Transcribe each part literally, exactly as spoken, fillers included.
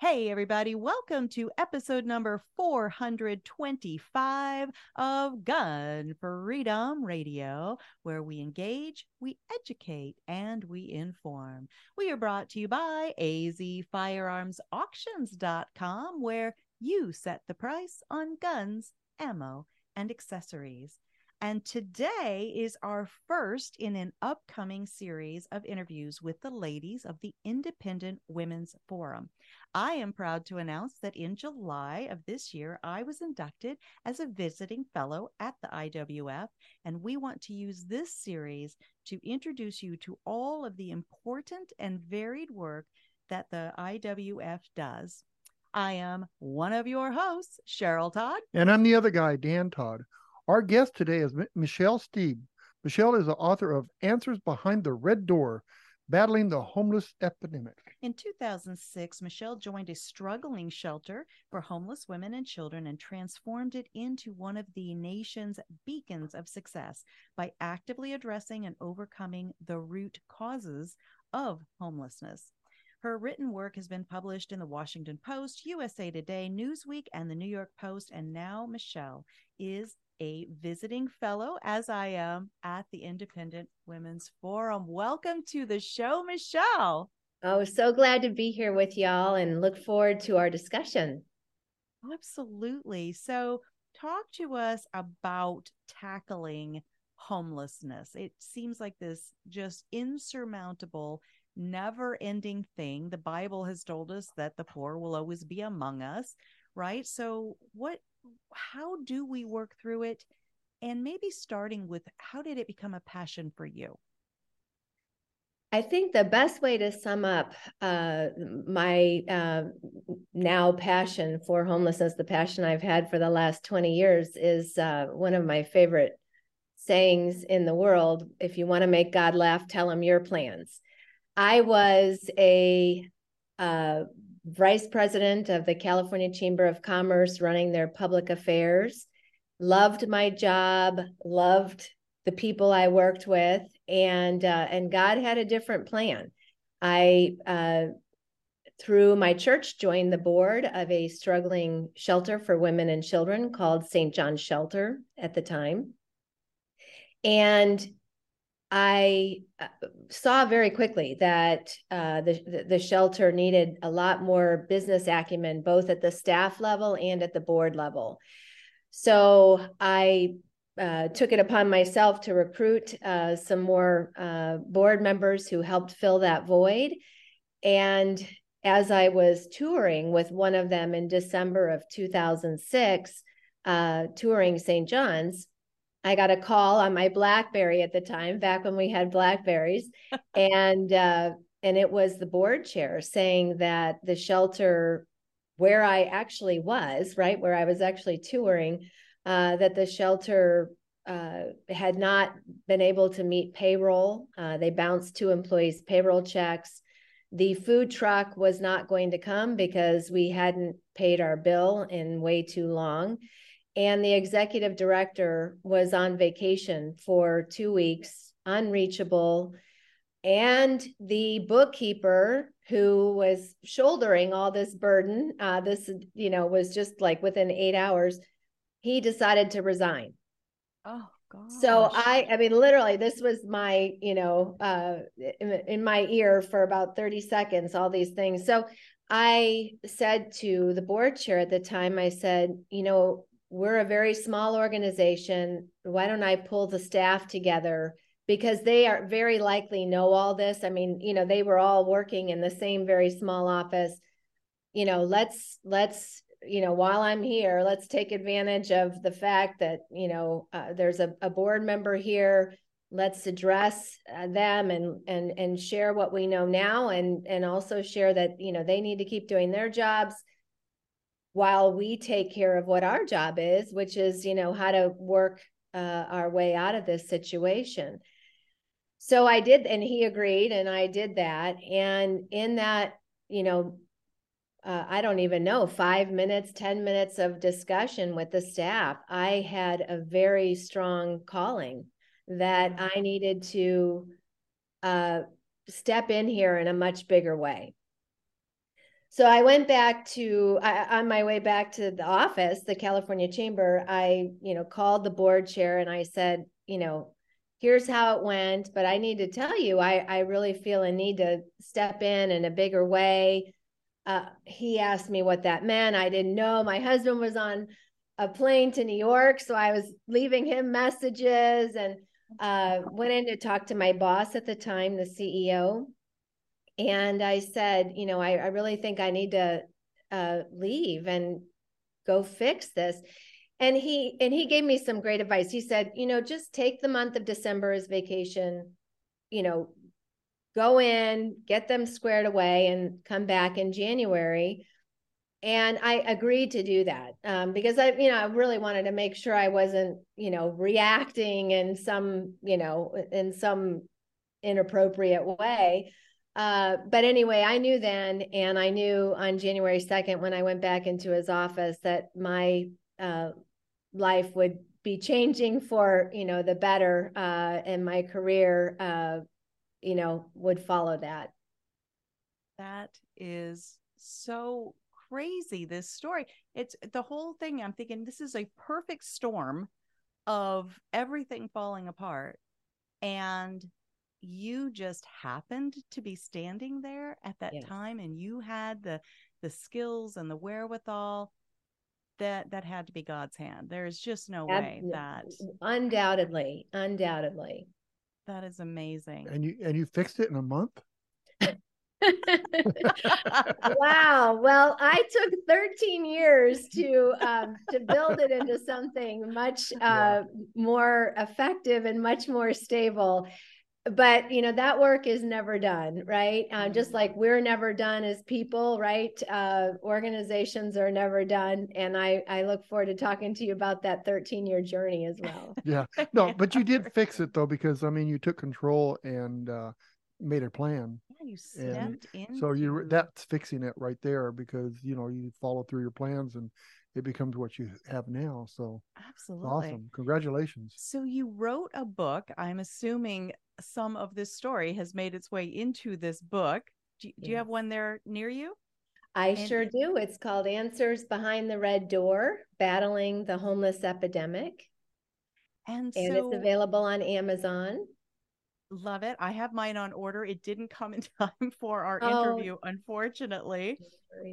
Hey everybody, welcome to episode number four hundred twenty-five of Gun Freedom Radio, where we engage, we educate, and we inform. We are brought to you by A Z firearms auctions dot com, where you set the price on guns, ammo, and accessories. And today is our first in an upcoming series of interviews with the ladies of the Independent Women's Forum. I am proud to announce that in July of this year, I was inducted as a visiting fellow at the I W F, and we want to use this series to introduce you to all of the important and varied work that the I W F does. I am one of your hosts, Cheryl Todd. And I'm the other guy, Dan Todd. Our guest today is Michele Steeb. Michele is the author of Answers Behind the Red Door, Battling the Homeless Epidemic. In two thousand six, Michele joined a struggling shelter for homeless women and children and transformed it into one of the nation's beacons of success by actively addressing and overcoming the root causes of homelessness. Her written work has been published in the Washington Post, U S A Today, Newsweek, and the New York Post, and now Michele is a visiting fellow, as I am, at the Independent Women's Forum. Welcome to the show, Michele. Oh, so glad to be here with y'all and look forward to our discussion. Absolutely. So talk to us about tackling homelessness. It seems like this just insurmountable, never-ending thing. The Bible has told us that the poor will always be among us, right? So what, how do we work through it? And maybe starting with, how did it become a passion for you? I think the best way to sum up uh, my uh, now passion for homelessness, the passion I've had for the last twenty years, is uh, one of my favorite sayings in the world. If you want to make God laugh, tell him your plans. I was a uh, vice president of the California Chamber of Commerce running their public affairs, loved my job, loved the people I worked with, and uh, and God had a different plan. I, uh, through my church, joined the board of a struggling shelter for women and children called Saint John's Shelter at the time. And I saw very quickly that uh, the, the shelter needed a lot more business acumen, both at the staff level and at the board level. So I uh, took it upon myself to recruit uh, some more uh, board members who helped fill that void. And as I was touring with one of them in December of two thousand six, uh, touring Saint John's, I got a call on my BlackBerry at the time, back when we had BlackBerries, and uh, and it was the board chair saying that the shelter where I actually was, right, where I was actually touring, uh, that the shelter uh, had not been able to meet payroll. Uh, they bounced two employees' payroll checks. The food truck was not going to come because we hadn't paid our bill in way too long. And the executive director was on vacation for two weeks, unreachable. And the bookkeeper, who was shouldering all this burden, uh, this, you know, was just like within eight hours, he decided to resign. Oh, God. So I, I mean, literally, this was my, you know, uh, in, in my ear for about thirty seconds, all these things. So I said to the board chair at the time, I said, you know, we're a very small organization. Why don't I pull the staff together? Because they are very likely know all this. I mean, you know, they were all working in the same very small office. You know, let's let's you know, while I'm here, let's take advantage of the fact that, you know, uh, there's a, a board member here. Let's address uh, them and and and share what we know now, and and also share that, you know, they need to keep doing their jobs while we take care of what our job is, which is, you know, how to work uh, our way out of this situation. So I did, and he agreed, and I did that. And in that, you know, uh, I don't even know, five minutes, ten minutes of discussion with the staff, I had a very strong calling that I needed to uh, step in here in a much bigger way. So I went back to, I, on my way back to the office, the California Chamber, I, you know, called the board chair and I said, you know, here's how it went, but I need to tell you, I, I really feel a need to step in in a bigger way. Uh, he asked me what that meant. I didn't know. My husband was on a plane to New York, so I was leaving him messages, and uh, went in to talk to my boss at the time, the C E O. And I said, you know, I, I really think I need to uh, leave and go fix this. And he and he gave me some great advice. He said, you know, just take the month of December as vacation, you know, go in, get them squared away, and come back in January. And I agreed to do that um, because I, you know, I really wanted to make sure I wasn't, you know, reacting in some, you know, in some inappropriate way. Uh, but anyway, I knew then, and I knew on January second when I went back into his office that my uh, life would be changing for, you know, the better, uh, and my career, uh, you know, would follow that. That is so crazy, this story. It's the whole thing. I'm thinking this is a perfect storm of everything falling apart. And you just happened to be standing there at that yes. time, and you had the the skills and the wherewithal. That that had to be God's hand. There is just no Absolutely. way that undoubtedly, undoubtedly. That is amazing. And you and you fixed it in a month? Wow. Well, I took thirteen years to um, to build it into something much uh, yeah. more effective and much more stable. But, you know, that work is never done, right? Uh, just like we're never done as people, right? Uh, organizations are never done. And I, I look forward to talking to you about that thirteen-year journey as well. Yeah. No, but you did fix it, though, because, I mean, you took control and uh, made a plan. Yeah, you stepped in. So you that's fixing it right there because, you know, you follow through your plans and it becomes what you have now. So absolutely. Awesome. Congratulations. So you wrote a book. I'm assuming some of this story has made its way into this book. Do, do yeah. you have one there near you? I and sure do. It's called Answers Behind the Red Door, Battling the Homeless Epidemic. And, and so, it's available on Amazon. Love it. I have mine on order. It didn't come in time for our oh. interview, unfortunately.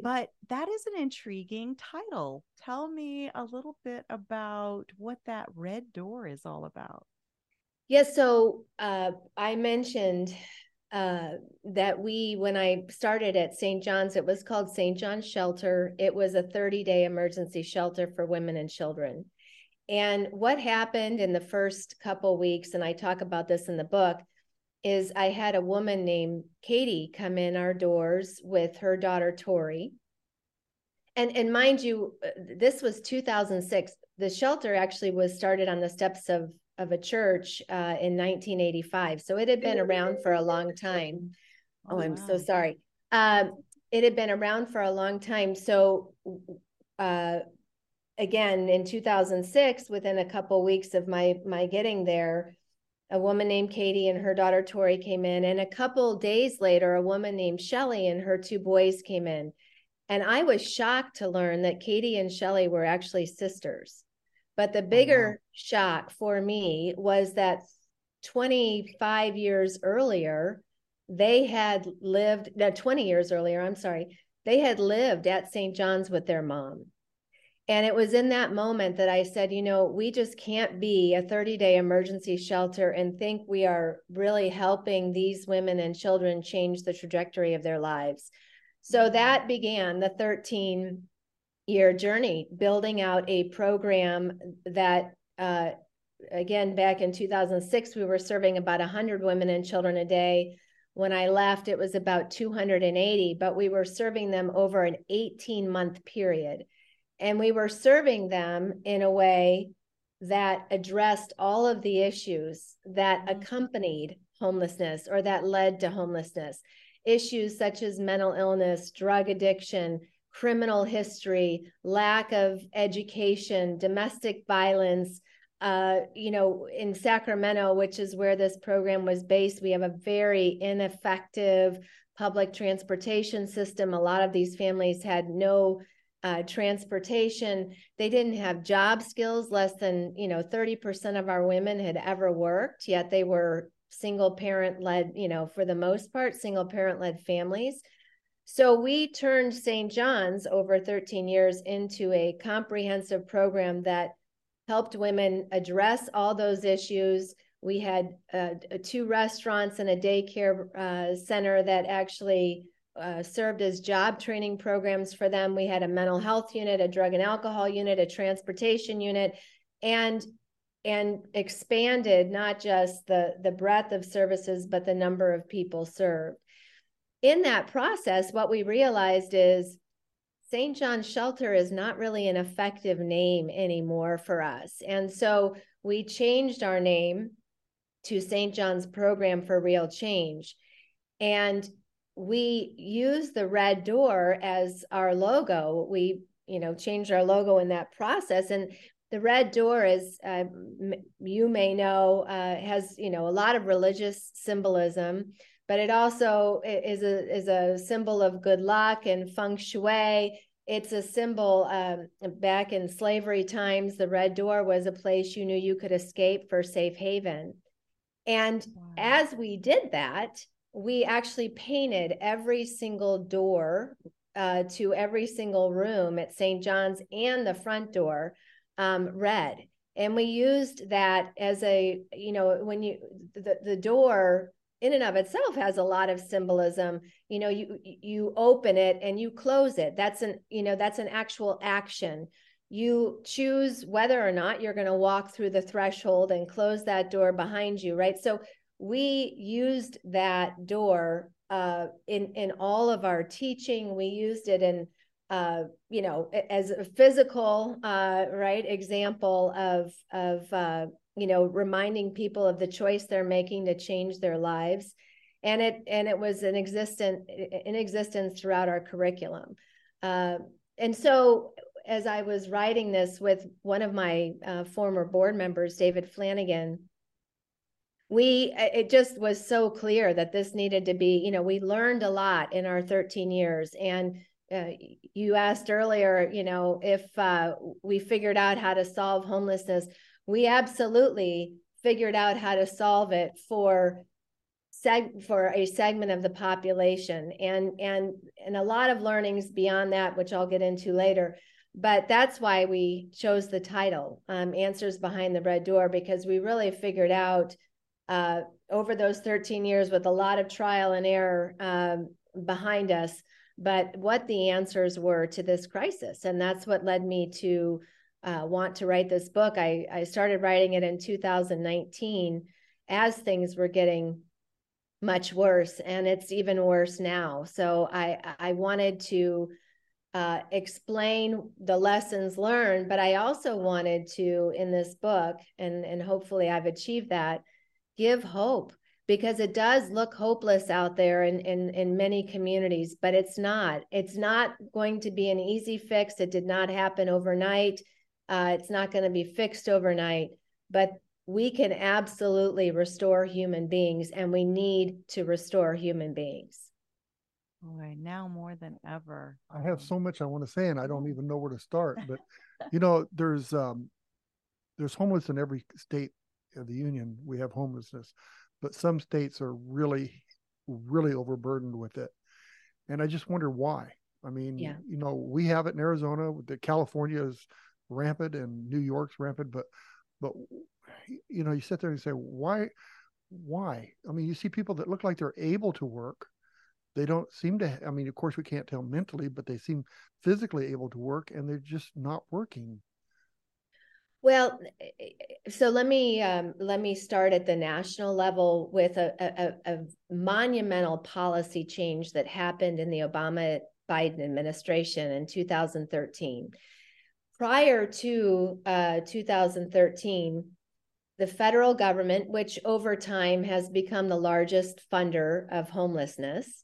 But that is an intriguing title. Tell me a little bit about what that red door is all about. Yes. Yeah, so uh, I mentioned uh, that we, when I started at Saint John's, it was called Saint John's Shelter. It was a thirty-day emergency shelter for women and children. And what happened in the first couple weeks, and I talk about this in the book, is I had a woman named Katie come in our doors with her daughter, Tori. And, and mind you, this was two thousand six. The shelter actually was started on the steps of of a church uh, in nineteen eighty-five. So it had been around for a long time. Oh, oh I'm wow. so sorry. Um, it had been around for a long time. So uh, again, in two thousand six, within a couple weeks of my, my getting there, a woman named Katie and her daughter, Tori, came in. And a couple days later, a woman named Shelley and her two boys came in. And I was shocked to learn that Katie and Shelley were actually sisters. But the bigger shock for me was that twenty-five years earlier, they had lived, no, twenty years earlier, I'm sorry, they had lived at Saint John's with their mom. And it was in that moment that I said, you know, we just can't be a thirty-day emergency shelter and think we are really helping these women and children change the trajectory of their lives. So that began the 13 year journey, building out a program that, uh, again, back in two thousand six, we were serving about one hundred women and children a day. When I left, it was about two hundred eighty, but we were serving them over an eighteen month period. And we were serving them in a way that addressed all of the issues that accompanied homelessness or that led to homelessness. Issues such as mental illness, drug addiction, criminal history, lack of education, domestic violence. Uh, you know, in Sacramento, which is where this program was based, we have a very ineffective public transportation system. A lot of these families had no uh, transportation. They didn't have job skills. Less than, you know, thirty percent of our women had ever worked, yet they were single parent led, you know, for the most part, single parent led families. So we turned Saint John's over thirteen years into a comprehensive program that helped women address all those issues. We had uh, two restaurants and a daycare uh, center that actually uh, served as job training programs for them. We had a mental health unit, a drug and alcohol unit, a transportation unit, and and expanded not just the, the breadth of services, but the number of people served. In that process, what we realized is Saint John's Shelter is not really an effective name anymore for us. And so we changed our name to Saint John's Program for Real Change. And we used the red door as our logo. We, you know, changed our logo in that process. And the red door, as uh, you may know, uh, has, you know, a lot of religious symbolism, but it also is a is a symbol of good luck and feng shui. It's a symbol, um, back in slavery times, the red door was a place you knew you could escape for safe haven. And wow. As we did that, we actually painted every single door uh, to every single room at Saint John's and the front door um, red. And we used that as a, you know, when you, the, the door in and of itself has a lot of symbolism. You know, you you open it and you close it. That's an, you know, that's an actual action. You choose whether or not you're going to walk through the threshold and close that door behind you, right? So we used that door uh, in in all of our teaching. We used it in, uh, you know, as a physical, uh, right, example of of. Uh, you know, reminding people of the choice they're making to change their lives. And it and it was in existence, in existence throughout our curriculum. Uh, and so as I was writing this with one of my uh, former board members, David Flanagan, we, it just was so clear that this needed to be, you know, we learned a lot in our thirteen years. And Uh, you asked earlier, you know, if uh, we figured out how to solve homelessness, we absolutely figured out how to solve it for seg for a segment of the population, and and and a lot of learnings beyond that, which I'll get into later. But that's why we chose the title, um, "Answers Behind the Red Door," because we really figured out uh, over those thirteen years, with a lot of trial and error um, behind us, but what the answers were to this crisis. And that's what led me to uh, want to write this book. I, I started writing it in two thousand nineteen as things were getting much worse, and it's even worse now. So I, I wanted to uh, explain the lessons learned, but I also wanted to, in this book, and, and hopefully I've achieved that, give hope. Because it does look hopeless out there in, in, in many communities, but it's not. It's not going to be an easy fix. It did not happen overnight. Uh, it's not going to be fixed overnight, but we can absolutely restore human beings, and we need to restore human beings. All right, now more than ever. I have so much I want to say, and I don't even know where to start, but you know, there's, um, there's homeless in every state of the union. We have homelessness. But some states are really, really overburdened with it. And I just wonder why. I mean, yeah. you know, we have it in Arizona, the California is rampant and New York's rampant, but, but, you know, you sit there and say, why, why? I mean, you see people that look like they're able to work They don't seem to, I mean, of course, we can't tell mentally, but they seem physically able to work, and they're just not working. Well, so let me um, let me start at the national level with a, a, a monumental policy change that happened in the Obama Biden administration in two thousand thirteen. Prior to uh, two thousand thirteen, the federal government, which over time has become the largest funder of homelessness,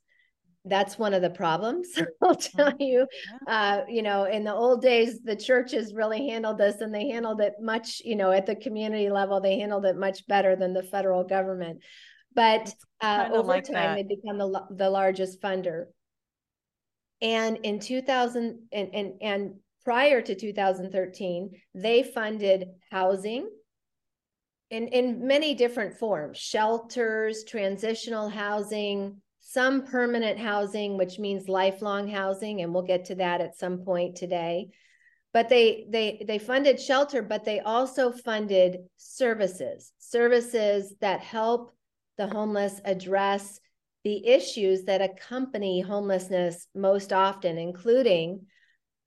that's one of the problems, I'll tell you. Uh, you know, in the old days, the churches really handled this, and they handled it much, you know, at the community level, they handled it much better than the federal government. But uh, over like time, they become the, the largest funder. And in two thousand, and, and, and prior to two thousand thirteen, they funded housing in, in many different forms, shelters, transitional housing, some permanent housing, which means lifelong housing, and we'll get to that at some point today. But they they they funded shelter, but they also funded services, services that help the homeless address the issues that accompany homelessness most often, including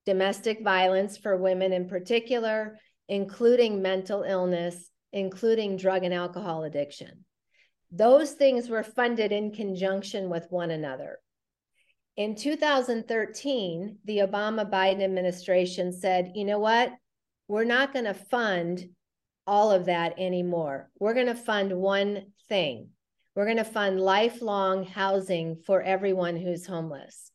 domestic violence for women in particular, including mental illness, including drug and alcohol addiction. Those things were funded in conjunction with one another. In two thousand thirteen, the Obama-Biden administration said, you know what? We're not going to fund all of that anymore. We're going to fund one thing. We're going to fund lifelong housing for everyone who's homeless.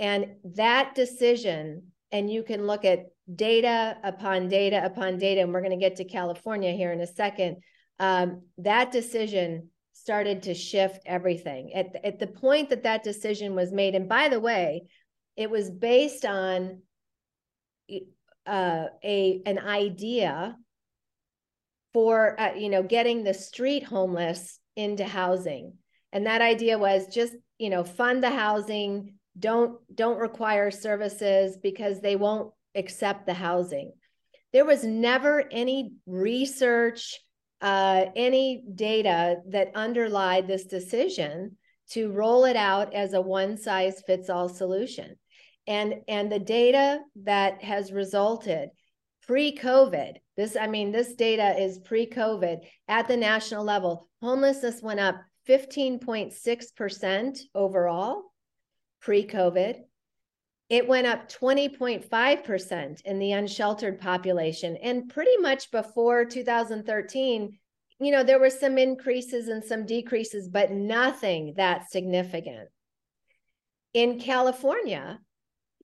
And that decision, and you can look at data upon data upon data, and we're going to get to California here in a second, um, that decision started to shift everything. At, at the point that that decision was made, and by the way, it was based on uh, a an idea for uh, you know getting the street homeless into housing, and that idea was just you know fund the housing, don't don't require services because they won't accept the housing. There was never any research. Uh, any data that underlied this decision to roll it out as a one-size-fits-all solution. And, and the data that has resulted pre-COVID, this, I mean, this data is pre-COVID at the national level, homelessness went up fifteen point six percent overall pre-COVID. It went up twenty point five percent in the unsheltered population. And pretty much before two thousand thirteen, you know, there were some increases and some decreases, but nothing that significant. In California,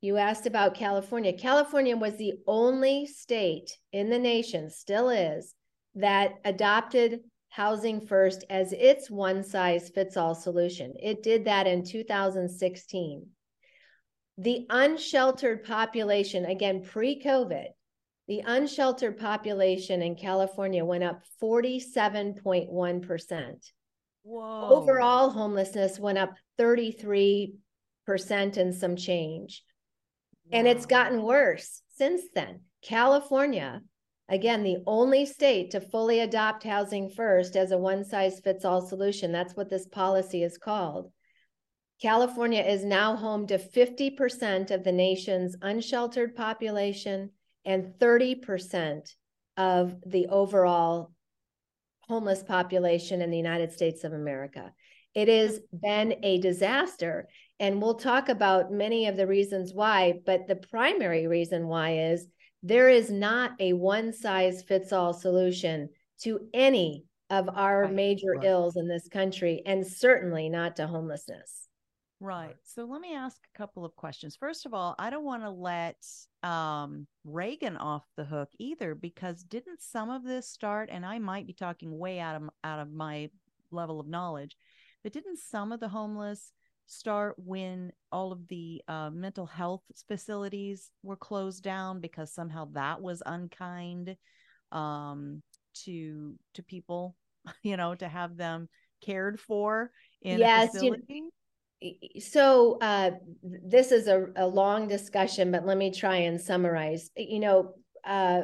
you asked about California. California was the only state in the nation, still is, that adopted Housing First as its one-size-fits-all solution. It did that in two thousand sixteen. The unsheltered population, again, pre-COVID, the unsheltered population in California went up forty-seven point one percent. Whoa. Overall homelessness went up thirty-three percent and some change. Wow. And it's gotten worse since then. California, again, the only state to fully adopt Housing First as a one-size-fits-all solution. That's what this policy is called. California is now home to fifty percent of the nation's unsheltered population and thirty percent of the overall homeless population in the United States of America. It has been a disaster, and we'll talk about many of the reasons why, but the primary reason why is there is not a one-size-fits-all solution to any of our major right. ills in this country, and certainly not to homelessness. Right. So let me ask a couple of questions. First of all, I don't want to let um, Reagan off the hook either, because didn't some of this start, and I might be talking way out of, out of my level of knowledge, but didn't some of the homeless start when all of the uh, mental health facilities were closed down because somehow that was unkind um, to to people, you know, to have them cared for in yes, a facility? You- So uh, this is a, a long discussion, but let me try and summarize. You know, uh,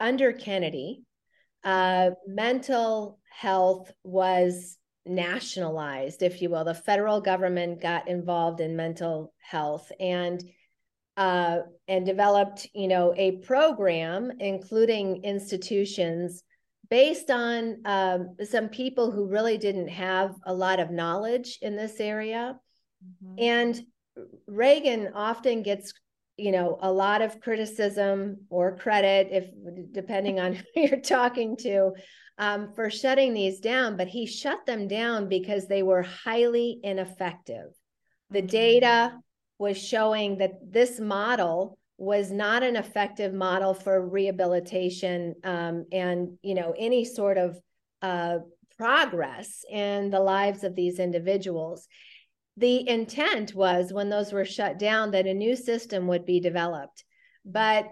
under Kennedy, uh, mental health was nationalized, if you will. The federal government got involved in mental health and uh, and developed, you know, a program, including institutions, based on um, some people who really didn't have a lot of knowledge in this area. Mm-hmm. And Reagan often gets, you know, a lot of criticism or credit, if depending on who you're talking to, um, for shutting these down. But he shut them down because they were highly ineffective. The data was showing that this model was not an effective model for rehabilitation um, and, you know, any sort of uh, progress in the lives of these individuals. The intent was, when those were shut down, that a new system would be developed. But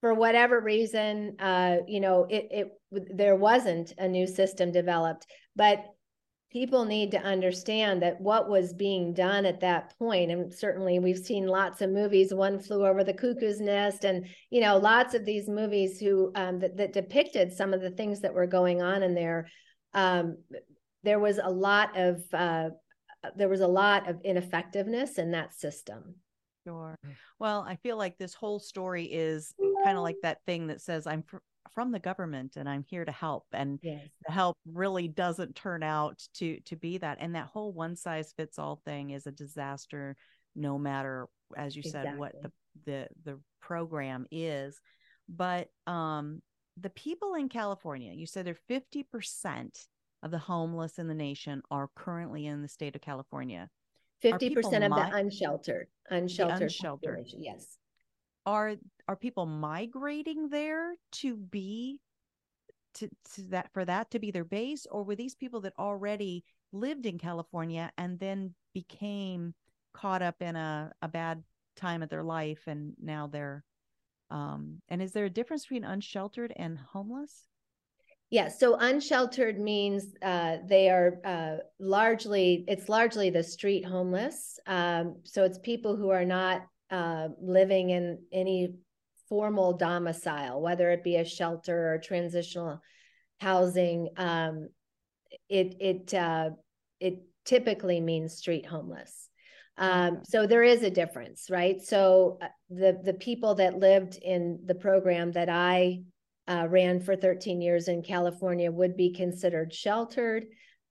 for whatever reason, uh, you know, it, it there wasn't a new system developed. But people need to understand that what was being done at that point, and certainly we've seen lots of movies, One Flew Over the Cuckoo's Nest, and, you know, lots of these movies who um, that, that depicted some of the things that were going on in there. Um, there was a lot of... Uh, there was a lot of ineffectiveness in that system. Sure. Well, I feel like this whole story is kind of like that thing that says, I'm fr- from the government and I'm here to help. And yes. The help really doesn't turn out to, to be that. And that whole one size fits all thing is a disaster, no matter, as you exactly. said, what the, the, the program is. But um, the people in California, you said they're fifty percent of the homeless in the nation are currently in the state of California. fifty percent of mi- the unsheltered, unsheltered, the unsheltered. Population, yes. Are are people migrating there to be to, to that for that to be their base, or were these people that already lived in California and then became caught up in a, a bad time of their life and now they're um and is there a difference between unsheltered and homeless? Yeah, so unsheltered means uh, they are uh, largely, it's largely the street homeless. Um, so it's people who are not uh, living in any formal domicile, whether it be a shelter or transitional housing. Um, it it uh, it typically means street homeless. Um, so there is a difference, right? So the the people that lived in the program that I Uh, ran for thirteen years in California would be considered sheltered,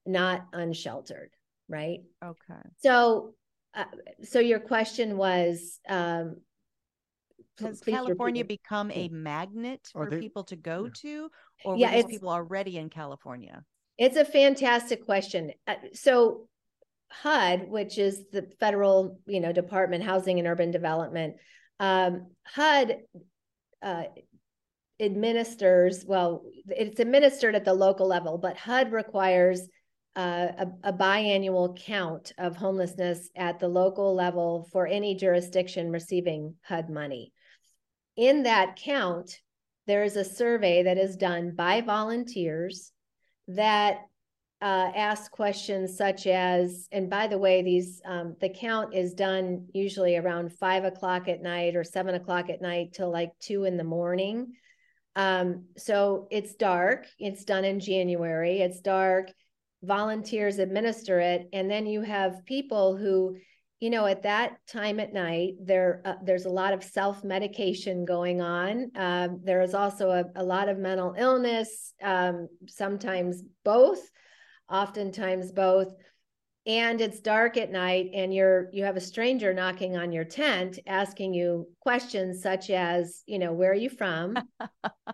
not unsheltered, right? Okay. So, uh, so your question was, um, has California repeat. become a magnet for they, people to go yeah. to, or yeah, were these people already in California? It's a fantastic question. Uh, so, H U D, which is the federal, you know, Department Housing and Urban Development, um, H U D. Uh, administers, well, it's administered at the local level, but H U D requires uh, a, a biannual count of homelessness at the local level for any jurisdiction receiving H U D money. In that count, there is a survey that is done by volunteers that uh, asks questions such as, and by the way, these um, the count is done usually around five o'clock at night or seven o'clock at night till like two in the morning. Um, so it's dark, it's done in January, it's dark, volunteers administer it. And then you have people who, you know, at that time at night, there, uh, there's a lot of self-medication going on. Um, there is also a, a lot of mental illness, um, sometimes both, oftentimes both. And it's dark at night and you're, you have a stranger knocking on your tent, asking you questions such as, you know, where are you from?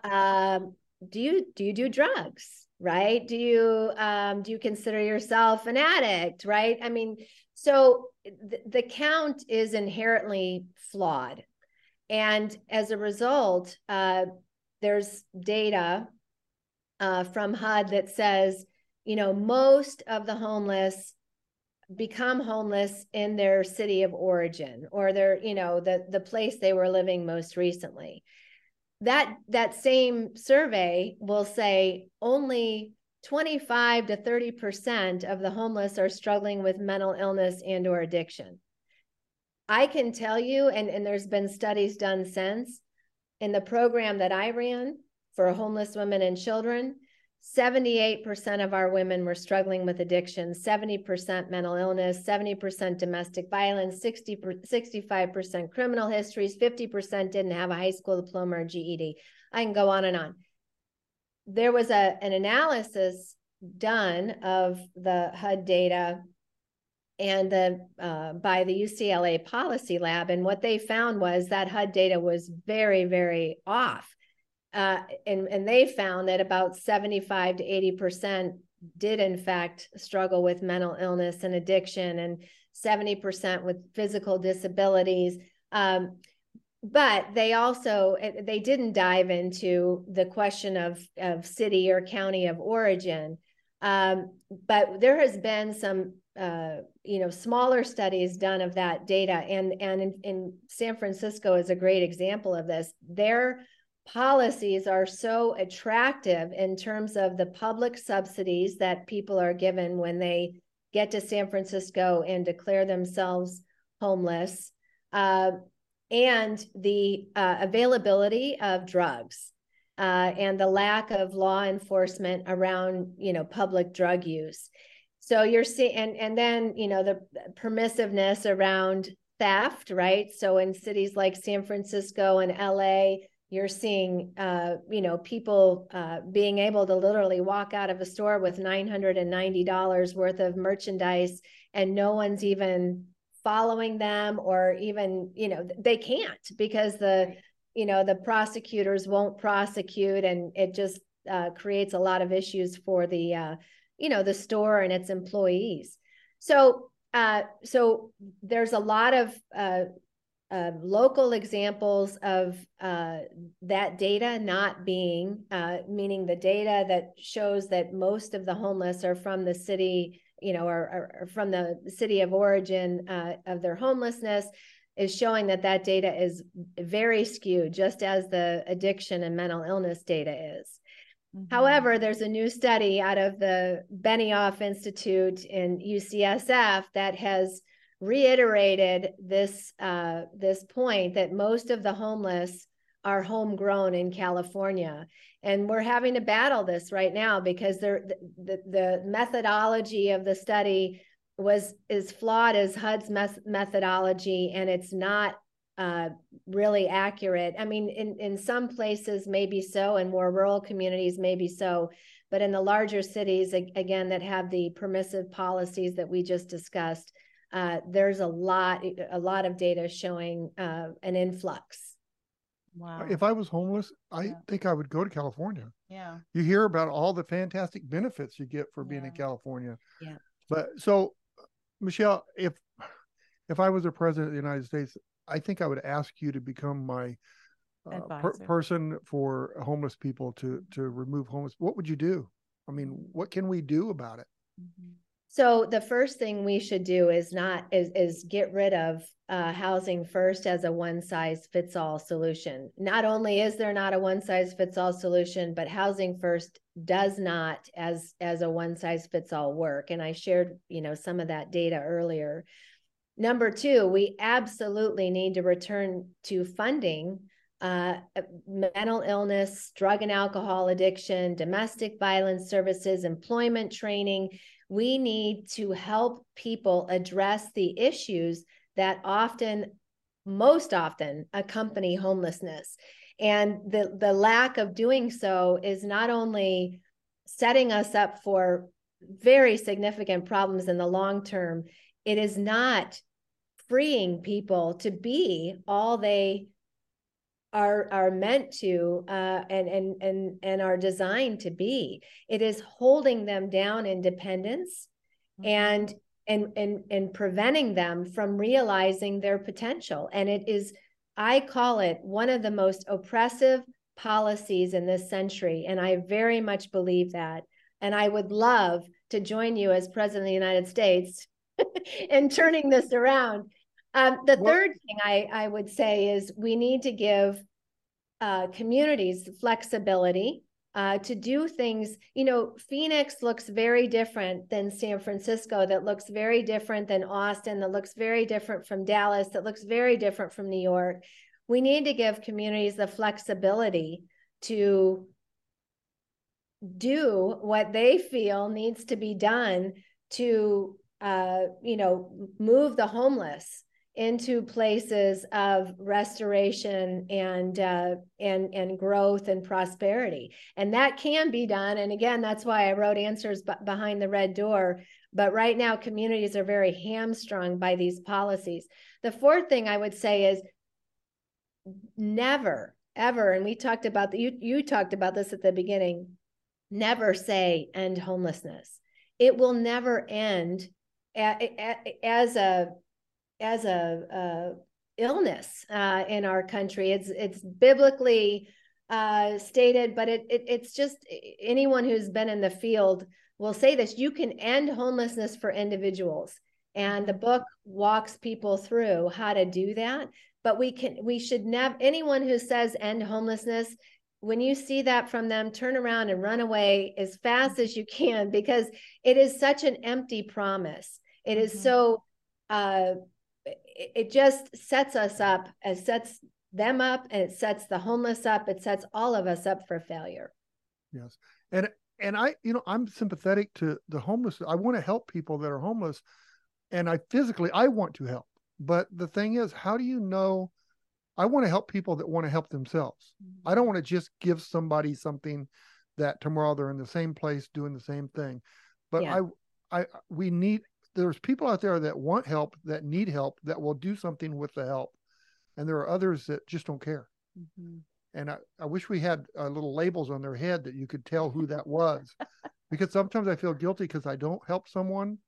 um, do you, do you do drugs? Right. Do you, um, do you consider yourself an addict? Right. I mean, so th- the count is inherently flawed. And as a result, uh, there's data uh, from H U D that says, you know, most of the homeless become homeless in their city of origin or their, you know, the, the place they were living most recently. That, that same survey will say only twenty-five to thirty percent of the homeless are struggling with mental illness and or addiction. I can tell you, and, and there's been studies done since, in the program that I ran for homeless women and children, seventy-eight percent of our women were struggling with addiction, seventy percent mental illness, seventy percent domestic violence, sixty-five percent criminal histories, fifty percent didn't have a high school diploma or G E D. I can go on and on. There was a, an analysis done of the H U D data and the uh, by the U C L A Policy Lab, and what they found was that H U D data was very, very off. Uh, and, and they found that about seventy-five to eighty percent did, in fact, struggle with mental illness and addiction, and seventy percent with physical disabilities. Um, but they also, they didn't dive into the question of, of city or county of origin. Um, but there has been some, uh, you know, smaller studies done of that data. And, and in, in San Francisco is a great example of this. There policies are so attractive in terms of the public subsidies that people are given when they get to San Francisco and declare themselves homeless, uh, and the uh, availability of drugs uh, and the lack of law enforcement around, you know, public drug use. So you're seeing, and, and then, you know, the permissiveness around theft, right? So in cities like San Francisco and L A, you're seeing, uh, you know, people uh, being able to literally walk out of a store with nine hundred ninety dollars worth of merchandise, and no one's even following them, or even, you know, they can't, because the, you know, the prosecutors won't prosecute, and it just uh, creates a lot of issues for the, uh, you know, the store and its employees. So, uh, so there's a lot of uh, Uh, local examples of uh, that data not being, uh, meaning the data that shows that most of the homeless are from the city, you know, or, or from the city of origin uh, of their homelessness, is showing that that data is very skewed, just as the addiction and mental illness data is. Mm-hmm. However, there's a new study out of the Benioff Institute in U C S F that has reiterated this uh, this point that most of the homeless are homegrown in California, and we're having to battle this right now because the, the the methodology of the study was as flawed as H U D's methodology, and it's not uh, really accurate. I mean, in in some places maybe so, in more rural communities maybe so, but in the larger cities, again, that have the permissive policies that we just discussed, Uh, there's a lot, a lot of data showing uh, an influx. Wow! If I was homeless, I yeah. think I would go to California. Yeah. You hear about all the fantastic benefits you get for being yeah. in California. Yeah. But so, Michele, if if I was the president of the United States, I think I would ask you to become my uh, per person for homeless people, to to remove homeless. What would you do? I mean, what can we do about it? Mm-hmm. So the first thing we should do is not is, is get rid of uh, housing first as a one size fits all solution. Not only is there not a one size fits all solution, but housing first does not as as a one size fits all work. And I shared, you know, some of that data earlier. Number two, we absolutely need to return to funding Uh, mental illness, drug and alcohol addiction, domestic violence services, employment training. We need to help people address the issues that often, most often, accompany homelessness. And the, the lack of doing so is not only setting us up for very significant problems in the long term, it is not freeing people to be all they are are meant to uh, and, and, and, and are designed to be. It is holding them down in dependence and, and, and, and preventing them from realizing their potential. And it is, I call it one of the most oppressive policies in this century. And I very much believe that. And I would love to join you as President of the United States in turning this around. Um, the what? third thing I, I would say is we need to give uh, communities flexibility uh, to do things. You know, Phoenix looks very different than San Francisco, that looks very different than Austin, that looks very different from Dallas, that looks very different from New York. We need to give communities the flexibility to do what they feel needs to be done to, uh, you know, move the homeless into places of restoration and uh, and and growth and prosperity. And that can be done. And again, that's why I wrote Answers Behind the Red Door. But right now, communities are very hamstrung by these policies. The fourth thing I would say is never, ever, and we talked about, the, you, you talked about this at the beginning, never say end homelessness. It will never end as a as a uh, illness uh, in our country. It's it's biblically uh, stated, but it, it it's just anyone who's been in the field will say this. You can end homelessness for individuals, and the book walks people through how to do that. But we can we should never, anyone who says end homelessness, when you see that from them, turn around and run away as fast as you can, because it is such an empty promise. It mm-hmm. is so. Uh, It just sets us up, it sets them up, and it sets the homeless up. It sets all of us up for failure. Yes. And, and I, you know, I'm sympathetic to the homeless. I want to help people that are homeless, and I physically, I want to help. But the thing is, how do you know? I want to help people that want to help themselves. Mm-hmm. I don't want to just give somebody something that tomorrow they're in the same place doing the same thing. But yeah. I, I, we need, there's people out there that want help, that need help, that will do something with the help. And there are others that just don't care. Mm-hmm. And I, I wish we had uh, little labels on their head that you could tell who that was, because sometimes I feel guilty because I don't help someone,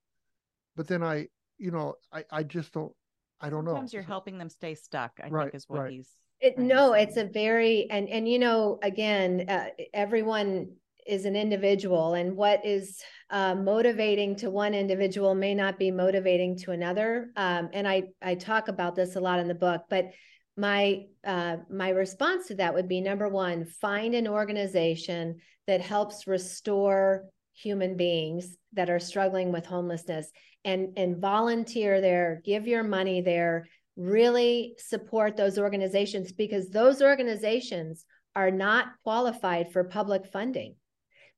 but then I, you know, I, I just don't, I don't sometimes know. Sometimes you're helping them stay stuck, I right, think is what right. he's. It, no, it's a very, and, and, you know, again, uh, everyone is an individual, and what is uh, motivating to one individual may not be motivating to another. Um, and I, I talk about this a lot in the book, but my, uh, my response to that would be, number one, find an organization that helps restore human beings that are struggling with homelessness, and, and volunteer there, give your money there, really support those organizations, because those organizations are not qualified for public funding,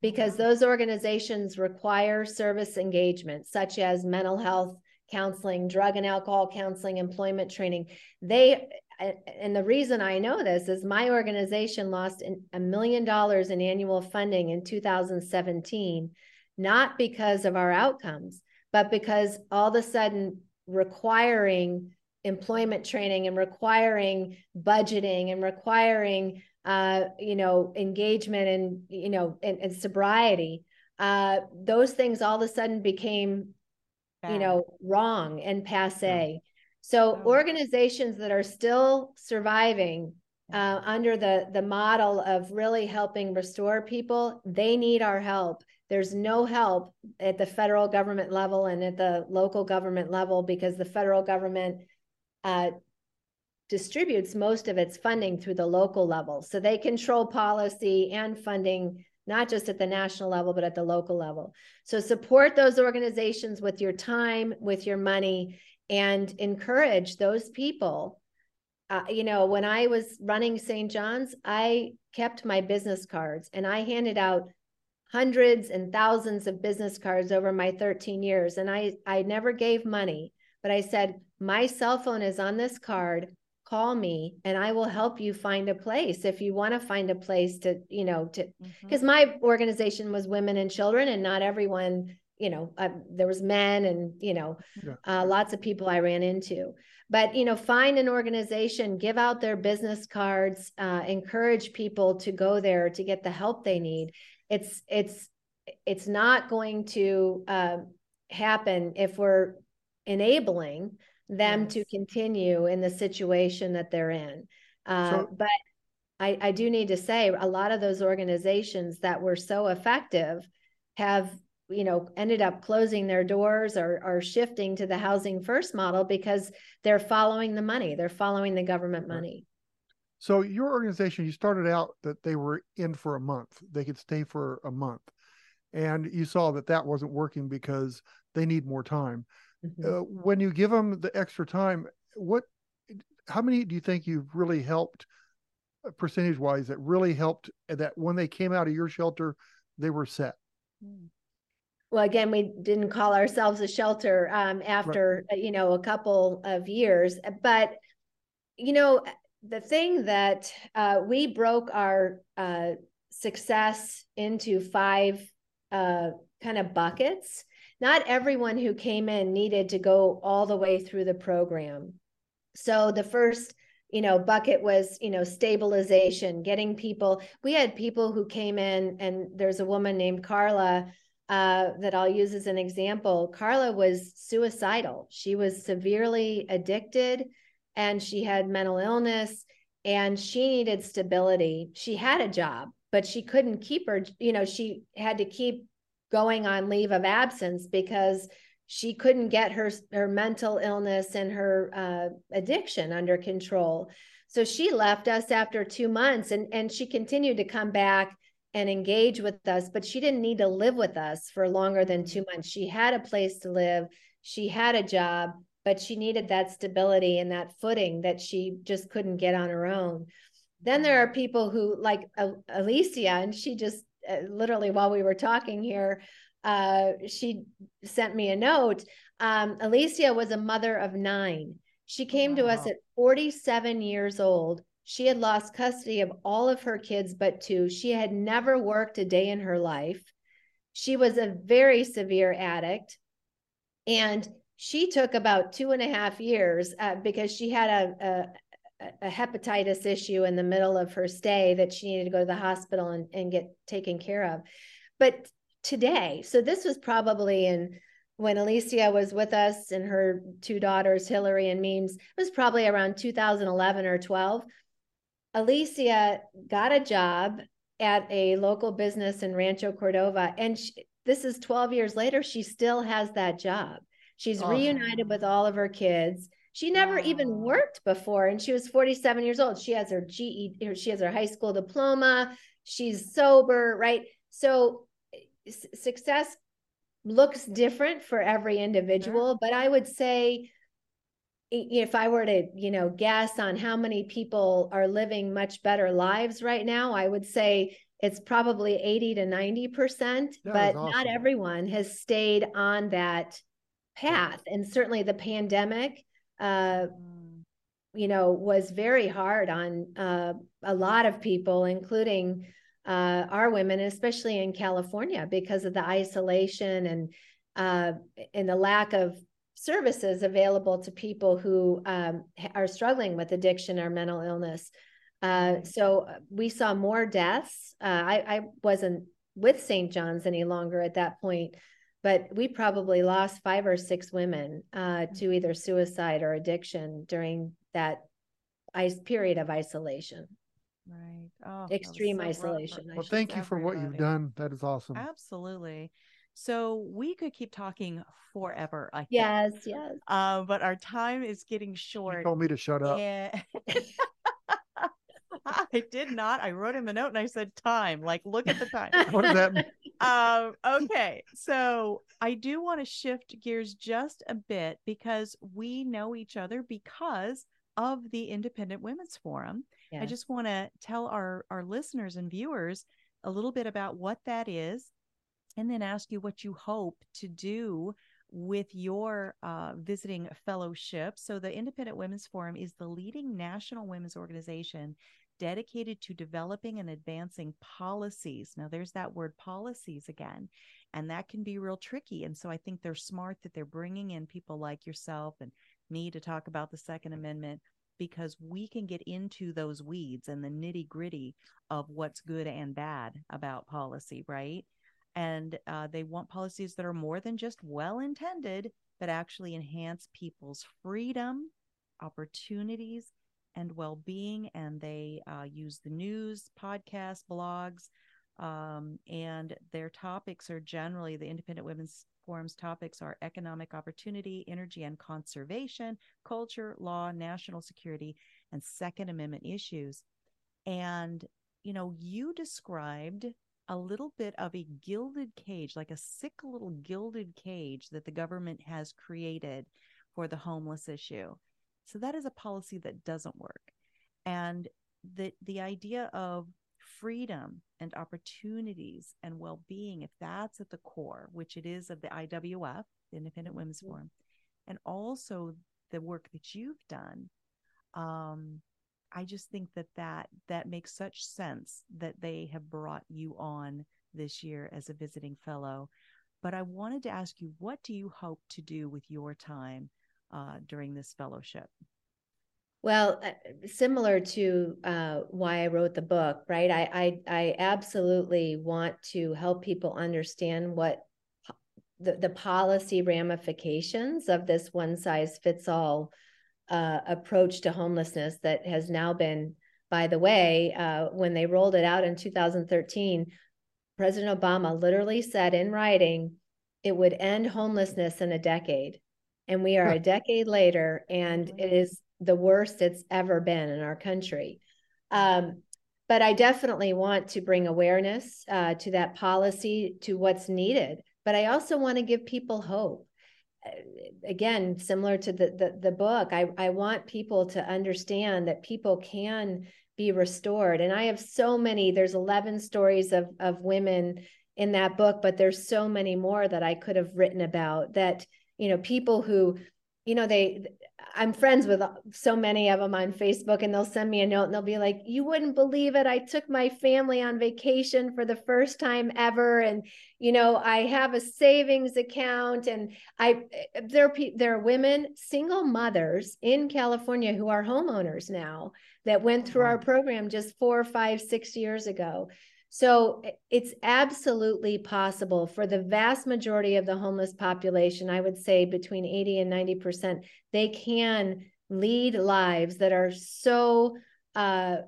because those organizations require service engagement, such as mental health counseling, drug and alcohol counseling, employment training. They, and the reason I know this is my organization lost a million dollars in annual funding in two thousand seventeen, not because of our outcomes, but because all of a sudden requiring employment training and requiring budgeting and requiring Uh, you know, engagement and, you know, and, and sobriety, uh, those things all of a sudden became, bad. you know, wrong and passe. Yeah. So oh. organizations that are still surviving uh, under the, the model of really helping restore people, they need our help. There's no help at the federal government level and at the local government level, because the federal government uh, distributes most of its funding through the local level. So they control policy and funding, not just at the national level, but at the local level. So support those organizations with your time, with your money, and encourage those people. Uh, you know, when I was running Saint John's, I kept my business cards, and I handed out hundreds and thousands of business cards over my thirteen years. And I, I never gave money, but I said, my cell phone is on this card. Call me and I will help you find a place if you want to find a place to, you know, to, because mm-hmm. my organization was women and children, and not everyone, you know, uh, there was men and, you know, yeah. uh, lots of people I ran into, but, you know, find an organization, give out their business cards, uh, encourage people to go there to get the help they need. It's, it's, it's not going to uh, happen if we're enabling them yes. to continue in the situation that they're in. Uh, so, but I, I do need to say, a lot of those organizations that were so effective have, you know, ended up closing their doors or, or shifting to the housing first model, because they're following the money. They're following the government money. So your organization, you started out that they were in for a month. They could stay for a month. And you saw that that wasn't working because they need more time. Uh, when you give them the extra time, what, how many do you think you've really helped percentage wise that really helped, that when they came out of your shelter, they were set. Well, again, we didn't call ourselves a shelter um, after, right. you know, a couple of years. But, you know, the thing that uh, we broke our uh, success into five uh, kind of buckets. Not everyone who came in needed to go all the way through the program. So the first, you know, bucket was, you know, stabilization, getting people. We had people who came in, and there's a woman named Carla uh, that I'll use as an example. Carla was suicidal. She was severely addicted and she had mental illness and she needed stability. She had a job, but she couldn't keep her, you know, she had to keep going on leave of absence because she couldn't get her, her mental illness and her uh, addiction under control. So she left us after two months and, and she continued to come back and engage with us, but she didn't need to live with us for longer than two months. She had a place to live. She had a job, but she needed that stability and that footing that she just couldn't get on her own. Then there are people who like uh, Alicia, and she just uh, literally while we were talking here, Uh, she sent me a note. Um, Alicia was a mother of nine. She came wow. to us at forty-seven years old. She had lost custody of all of her kids but two. She had never worked a day in her life. She was a very severe addict. And she took about two and a half years uh, because she had a, a, a hepatitis issue in the middle of her stay that she needed to go to the hospital and, and get taken care of. But today. So this was probably in when Alicia was with us and her two daughters, Hillary and Memes, it was probably around two thousand eleven or twelve. Alicia got a job at a local business in Rancho Cordova. And she, this is twelve years later, she still has that job. She's awesome. Reunited with all of her kids. She never wow. even worked before. And she was forty-seven years old. She has her G E D, she has her high school diploma. She's sober, right? So success looks different for every individual, but I would say if I were to, you know, guess on how many people are living much better lives right now, I would say it's probably eighty to ninety percent, but awesome. Not everyone has stayed on that path. And certainly the pandemic, uh, you know, was very hard on uh, a lot of people, including Uh, our women, especially in California, because of the isolation and uh, and the lack of services available to people who um, are struggling with addiction or mental illness. Uh, so we saw more deaths. Uh, I, I wasn't with Saint John's any longer at that point, but we probably lost five or six women uh, to either suicide or addiction during that ice period of isolation. Right. Oh, extreme so isolation. Well, thank you for what you've done. That is awesome. Absolutely. So we could keep talking forever, I think. Yes, yes. Uh, but our time is getting short. You told me to shut up. Yeah. I did not. I wrote him a note and I said time. Like, look at the time. What does that mean? Um, okay. So I do want to shift gears just a bit because we know each other because of the Independent Women's Forum. Yes. I just want to tell our, our listeners and viewers a little bit about what that is, and then ask you what you hope to do with your uh, visiting fellowship. So the Independent Women's Forum is the leading national women's organization dedicated to developing and advancing policies. Now there's that word policies again, and that can be real tricky. And so I think they're smart that they're bringing in people like yourself and me to talk about the Second Amendment, because we can get into those weeds and the nitty gritty of what's good and bad about policy, right? And uh, they want policies that are more than just well-intended, but actually enhance people's freedom, opportunities, and well-being. And they uh, use the news, podcasts, blogs, um, and their topics are generally, the Independent Women's Forum's topics are economic opportunity, energy and conservation, culture, law, national security, and Second Amendment issues. And, you know, you described a little bit of a gilded cage, like a sick little gilded cage that the government has created for the homeless issue. So that is a policy that doesn't work. And the, the idea of freedom and opportunities and well-being, if that's at the core, which it is of the I W F, the Independent Women's mm-hmm. Forum, and also the work that you've done, um, I just think that, that that makes such sense that they have brought you on this year as a visiting fellow. But I wanted to ask you, what do you hope to do with your time uh, during this fellowship? Well, similar to uh, why I wrote the book, right? I, I I absolutely want to help people understand what the, the policy ramifications of this one-size-fits-all uh, approach to homelessness that has now been, by the way, uh, when they rolled it out in two thousand thirteen, President Obama literally said in writing, it would end homelessness in a decade. And we are a decade later, and it is the worst it's ever been in our country. Um, but I definitely want to bring awareness uh, to that policy, to what's needed. But I also want to give people hope. Again, similar to the, the, the book, I, I want people to understand that people can be restored. And I have so many, there's eleven stories of, of women in that book, but there's so many more that I could have written about that, you know, people who, you know, they, I'm friends with so many of them on Facebook, and they'll send me a note and they'll be like, you wouldn't believe it. I took my family on vacation for the first time ever. And, you know, I have a savings account, and I, there, there are women, single mothers in California who are homeowners now that went through our program just four, five, six years ago. So it's absolutely possible for the vast majority of the homeless population. I would say between eighty and ninety percent, they can lead lives that are so uh,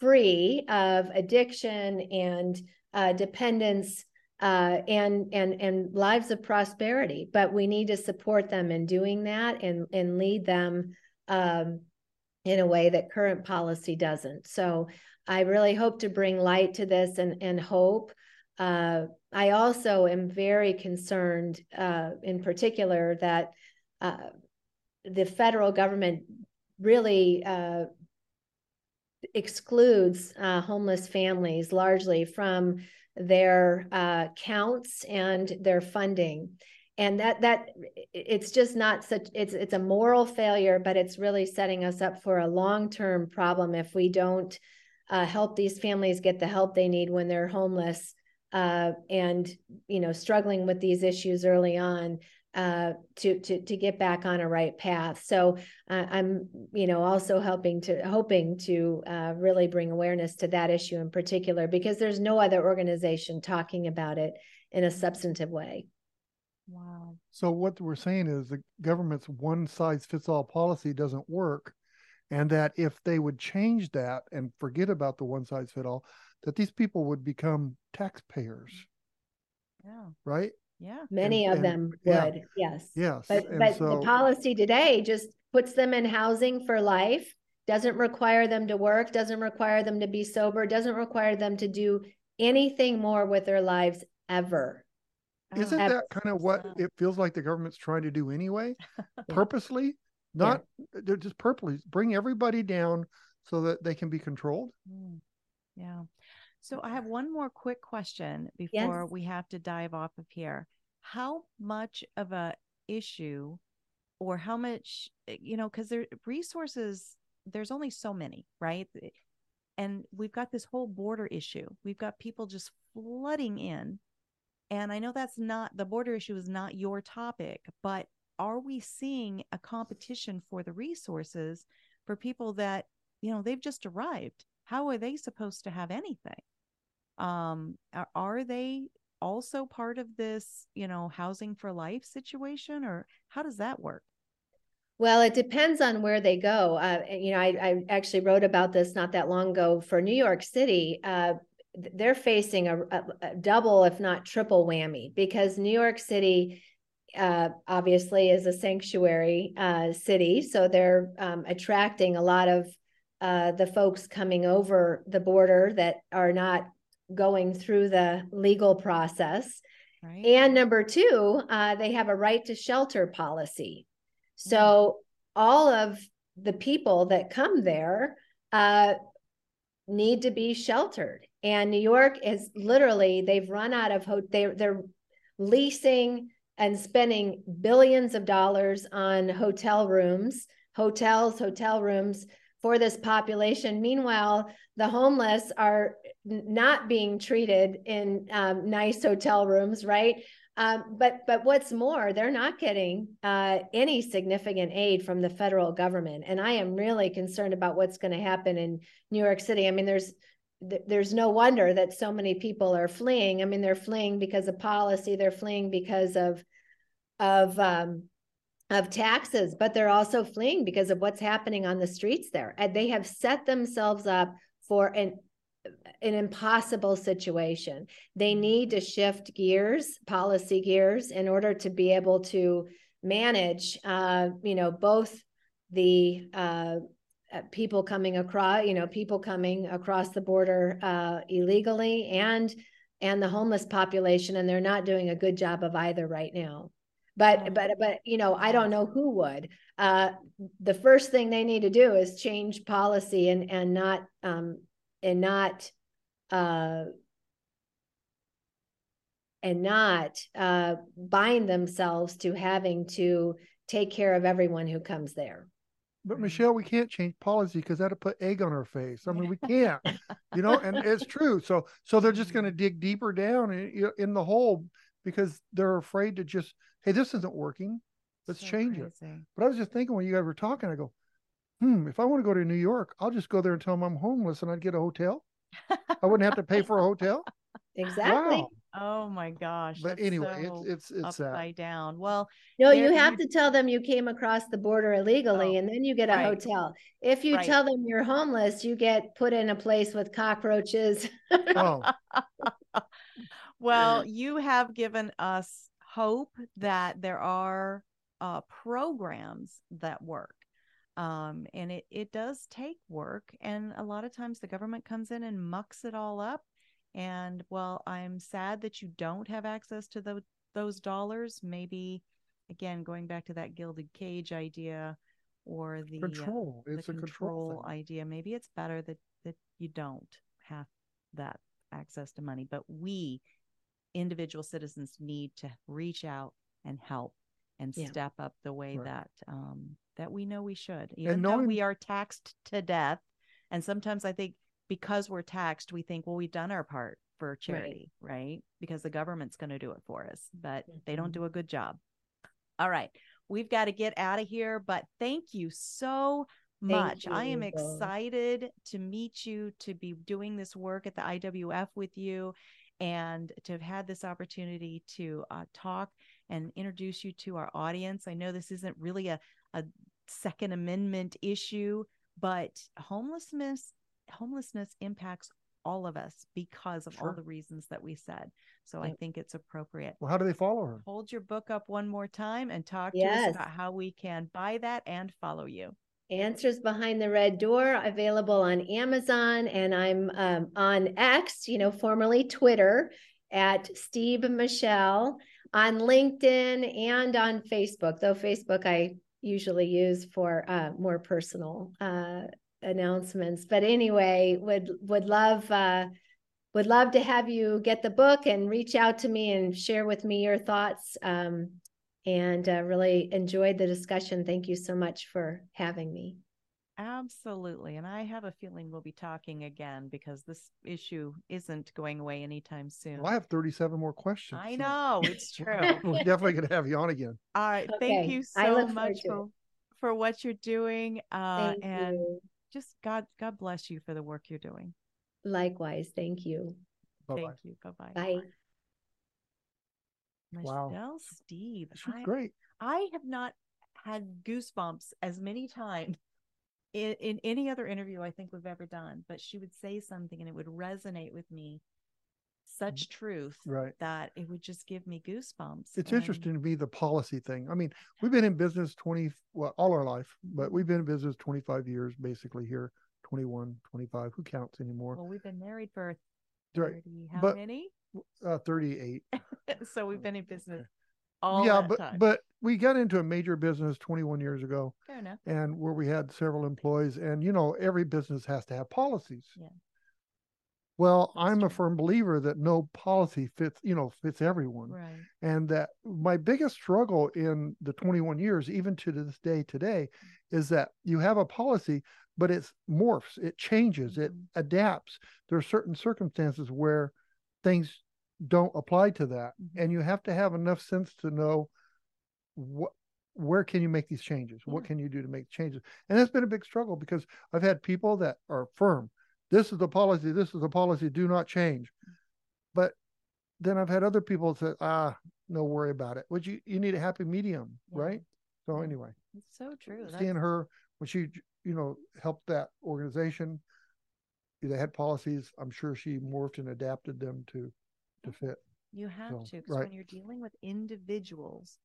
free of addiction and uh, dependence uh, and, and, and lives of prosperity. But we need to support them in doing that and, and lead them um, in a way that current policy doesn't. So I really hope to bring light to this and, and hope. Uh, I also am very concerned uh, in particular that uh, the federal government really uh, excludes uh, homeless families largely from their uh, counts and their funding. And that that it's just not such, it's, it's a moral failure, but it's really setting us up for a long-term problem if we don't Uh, help these families get the help they need when they're homeless uh, and, you know, struggling with these issues early on uh, to, to to get back on a right path. So uh, I'm, you know, also helping to hoping to uh, really bring awareness to that issue in particular, because there's no other organization talking about it in a substantive way. Wow. So what we're saying is the government's one-size-fits-all policy doesn't work. And that if they would change that and forget about the one size fit all, that these people would become taxpayers. Yeah. Right? Yeah. Many and, of and, them would, yeah. yes. Yes. But, but so, the policy today just puts them in housing for life, doesn't require them to work, doesn't require them to be sober, doesn't require them to do anything more with their lives ever. Isn't ever. that kind of what it feels like the government's trying to do anyway? Purposely? Not, yeah. They're just purposely bring everybody down so that they can be controlled. Yeah. So I have one more quick question before yes. we have to dive off of here. How much of a issue or how much, you know, because there resources, there's only so many, right? And we've got this whole border issue. We've got people just flooding in. And I know that's not, the border issue is not your topic, but are we seeing a competition for the resources for people that, you know, they've just arrived? How are they supposed to have anything? Um, are, are they also part of this, you know, housing for life situation, or how does that work? Well, it depends on where they go. Uh, you know, I, I actually wrote about this not that long ago for New York City. Uh, they're facing a, a, a double, if not triple whammy, because New York City Uh, obviously is a sanctuary uh, city. So they're um, attracting a lot of uh, the folks coming over the border that are not going through the legal process. Right. And number two, uh, they have a right to shelter policy. So all of the people that come there, uh, need to be sheltered. And New York is literally, they've run out of, they, they're leasing and spending billions of dollars on hotel rooms, hotels, hotel rooms for this population. Meanwhile, the homeless are not being treated in um, nice hotel rooms, right? Um, but but what's more, they're not getting uh, any significant aid from the federal government. And I am really concerned about what's going to happen in New York City. I mean, there's th- there's no wonder that so many people are fleeing. I mean, they're fleeing because of policy. They're fleeing because of of um, of taxes, but they're also fleeing because of what's happening on the streets there. And they have set themselves up for an an impossible situation. They need to shift gears, policy gears, in order to be able to manage, uh, you know, both the uh, people coming across, you know, people coming across the border uh, illegally and and the homeless population, and they're not doing a good job of either right now. But but but you know, I don't know who would. Uh, the first thing they need to do is change policy and and not. Um, and not, uh, and not uh, bind themselves to having to take care of everyone who comes there. But Michele, we can't change policy because that'll put egg on our face. I mean, we can't, you know, and it's true. So, so they're just going to dig deeper down in, in the hole because they're afraid to just, hey, this isn't working. Let's so change crazy. it. But I was just thinking when you guys were talking, I go, Hmm, if I want to go to New York, I'll just go there and tell them I'm homeless and I'd get a hotel. I wouldn't have to pay for a hotel. Exactly. Wow. Oh my gosh. But anyway, so it's, it's, it's upside uh, down. Well, no, you have you... to tell them you came across the border illegally oh, and then you get a right. hotel. If you right. tell them you're homeless, you get put in a place with cockroaches. oh. Well, you have given us hope that there are uh, programs that work. Um, and it, it does take work. And a lot of times the government comes in and mucks it all up. And well, I'm sad that you don't have access to the, those dollars. Maybe, again, going back to that gilded cage idea or the control, uh, it's the a control, control idea. Maybe it's better that, that you don't have that access to money, but we individual citizens need to reach out and help and yeah. step up the way right. that, um, that we know we should, even and knowing, though we are taxed to death. And sometimes I think because we're taxed, we think, well, we've done our part for charity, right? right? Because the government's going to do it for us, but mm-hmm. they don't do a good job. All right. We've got to get out of here, but thank you so much. You, I am excited to meet you, to be doing this work at the I W F with you, and to have had this opportunity to uh, talk and introduce you to our audience. I know this isn't really a, a Second Amendment issue, but homelessness, homelessness impacts all of us because of sure. all the reasons that we said. So yeah. I think it's appropriate. Well, how do they follow her? Hold your book up one more time and talk yes. to us about how we can buy that and follow you. Answers Behind the Red Door, available on Amazon. And I'm um, on X, you know, formerly Twitter, at Steeb Michele, on LinkedIn and on Facebook, though Facebook I usually use for uh, more personal uh, announcements. But anyway, would would love uh, would love to have you get the book and reach out to me and share with me your thoughts. Um, and uh, really enjoyed the discussion. Thank you so much for having me. Absolutely. And I have a feeling we'll be talking again because this issue isn't going away anytime soon. Well, I have thirty-seven more questions. I so. know. It's true. We're definitely going to have you on again. All right. Okay. Thank you so much for, for what you're doing. Uh, thank and you. just God, God bless you for the work you're doing. Likewise. Thank you. Bye-bye. Thank you. Bye-bye. Bye. Michele wow. Steeb. She's I, great. I have not had goosebumps as many times In, in any other interview I think we've ever done, but she would say something and it would resonate with me, such truth right. that it would just give me goosebumps. It's and... interesting to me, the policy thing. I mean, we've been in business twenty, well, all our life, but we've been in business twenty-five years, basically here, twenty-one, twenty-five, who counts anymore? Well, we've been married for thirty, right. how but, many? Uh, thirty-eight. So we've been in business all yeah, that but, time. But we got into a major business twenty-one years ago. Fair enough. And where we had several employees, and you know, every business has to have policies. Yeah. Well, I'm a firm believer that no policy fits, you know, fits everyone. Right. And that my biggest struggle in the twenty-one years, even to this day today, is that you have a policy, but it morphs, it changes, mm-hmm. it adapts. There are certain circumstances where things don't apply to that. Mm-hmm. And you have to have enough sense to know what, where can you make these changes? Yeah. What can you do to make changes? And that's been a big struggle because I've had people that are firm. This is the policy, this is the policy, do not change. But then I've had other people say, ah, no worry about it. Would you, you need a happy medium, yeah. right? So anyway. It's so true. Seeing That's... her, when she, you know, helped that organization, they had policies, I'm sure she morphed and adapted them to, to fit. You have so, to, because right. when you're dealing with individuals,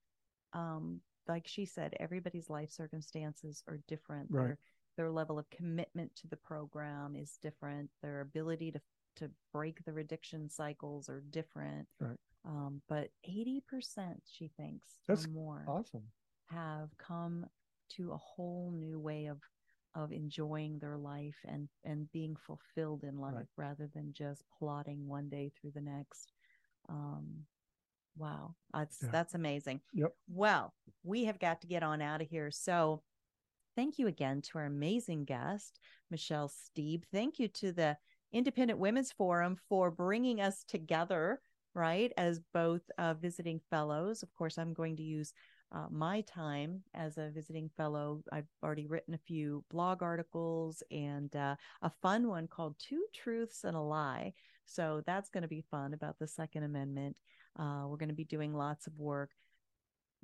um, like she said, everybody's life circumstances are different. Right. They're, their level of commitment to the program is different. Their ability to to break their addiction cycles are different. Right. Um, but eighty percent, she thinks, That's or more awesome. have come to a whole new way of of enjoying their life and, and being fulfilled in life right. rather than just plodding one day through the next. Um, wow. That's, yeah. that's amazing. Yep. Well, we have got to get on out of here. So thank you again to our amazing guest, Michele Steeb. Thank you to the Independent Women's Forum for bringing us together, right, as both uh, visiting fellows. Of course, I'm going to use uh, my time as a visiting fellow. I've already written a few blog articles and uh, a fun one called Two Truths and a Lie. So that's going to be fun about the Second Amendment. Uh, we're going to be doing lots of work.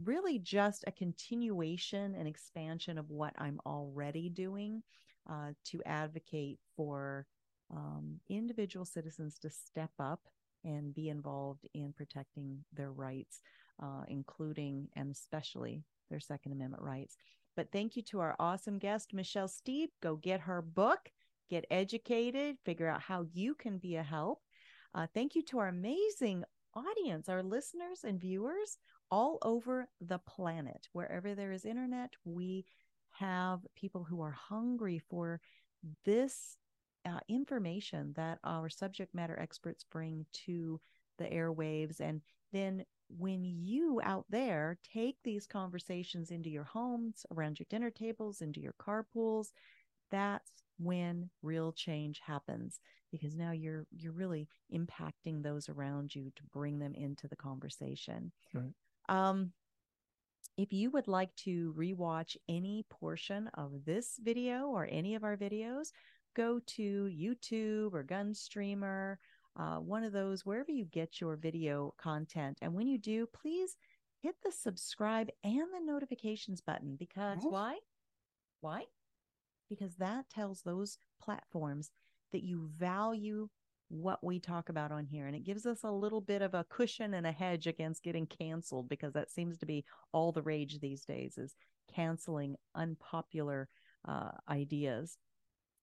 Really just a continuation and expansion of what I'm already doing uh, to advocate for um, individual citizens to step up and be involved in protecting their rights, uh, including and especially their Second Amendment rights. But thank you to our awesome guest, Michele Steeb. Go get her book, get educated, figure out how you can be a help. Uh, thank you to our amazing audience, our listeners and viewers all over the planet. Wherever there is internet, we have people who are hungry for this uh, information that our subject matter experts bring to the airwaves. And then when you out there take these conversations into your homes, around your dinner tables, into your carpools, that's when real change happens, because now you're you're really impacting those around you to bring them into the conversation. Right. Um, if you would like to rewatch any portion of this video or any of our videos, go to YouTube or Gunstreamer, uh, one of those, wherever you get your video content. And when you do, please hit the subscribe and the notifications button, because yes. why? Why? Because that tells those platforms that you value what we talk about on here. And it gives us a little bit of a cushion and a hedge against getting canceled, because that seems to be all the rage these days, is canceling unpopular uh, ideas.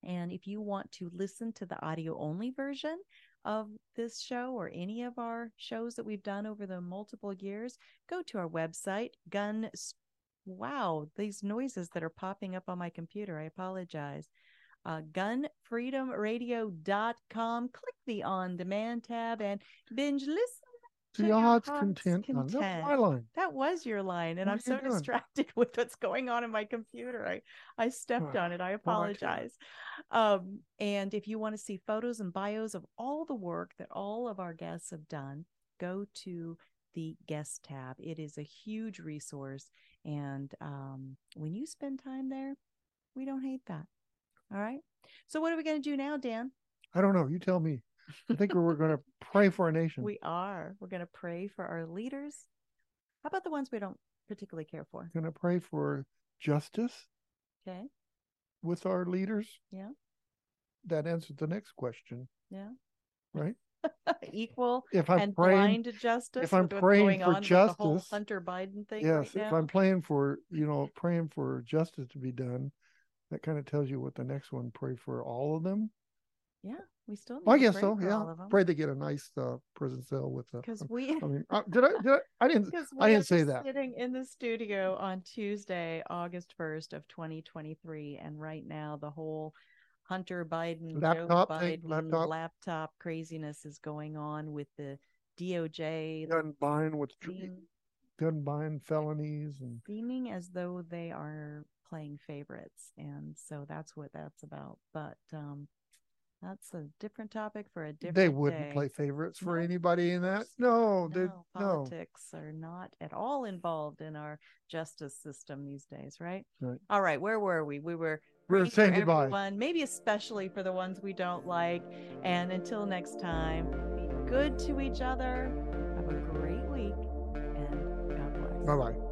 And if you want to listen to the audio only version of this show or any of our shows that we've done over the multiple years, go to our website, Gun. Wow, these noises that are popping up on my computer. I apologize. Uh, gun freedom radio dot com. Click the on demand tab and binge listen to your heart's content. content. No, that's my line. That was your line, and what I'm so doing? distracted with what's going on in my computer. I, I stepped oh, on it. I apologize. Oh, um, and if you want to see photos and bios of all the work that all of our guests have done, go to the guest tab. It is a huge resource, and um, when you spend time there, we don't hate that. All right. So what are we going to do now, Dan? I don't know. You tell me. I think we're going to pray for our nation. We are. We're going to pray for our leaders. How about the ones we don't particularly care for? We're going to pray for justice. Okay. With our leaders. Yeah. That answers the next question. Yeah. Right? Equal if I'm and praying, blind justice. If I'm praying for justice. The whole Hunter Biden thing. Yes. Right, if I'm praying for, you know, praying for justice to be done. That kind of tells you what the next one. Pray for all of them. Yeah, we still. Need well, I guess to pray so. For yeah, all of them. Pray they get a nice uh, prison cell with. Because we. I mean, uh, did I? Did I? I didn't. I didn't say that. Sitting in the studio on Tuesday, August first of twenty twenty-three, and right now the whole Hunter Biden, laptop, Joe Biden, laptop. laptop craziness is going on with the D O J. Gun buying, with seem, gun buying felonies. And seeming as though they are playing favorites. And so that's what that's about. But um, that's a different topic for a different day. They wouldn't day. play favorites for no. anybody in that. No, no, they, politics no. are not at all involved in our justice system these days, right? Right. All right, where were we? We were... We're saying goodbye. Everyone, maybe especially for the ones we don't like. And until next time, be good to each other. Have a great week and God bless. Bye-bye.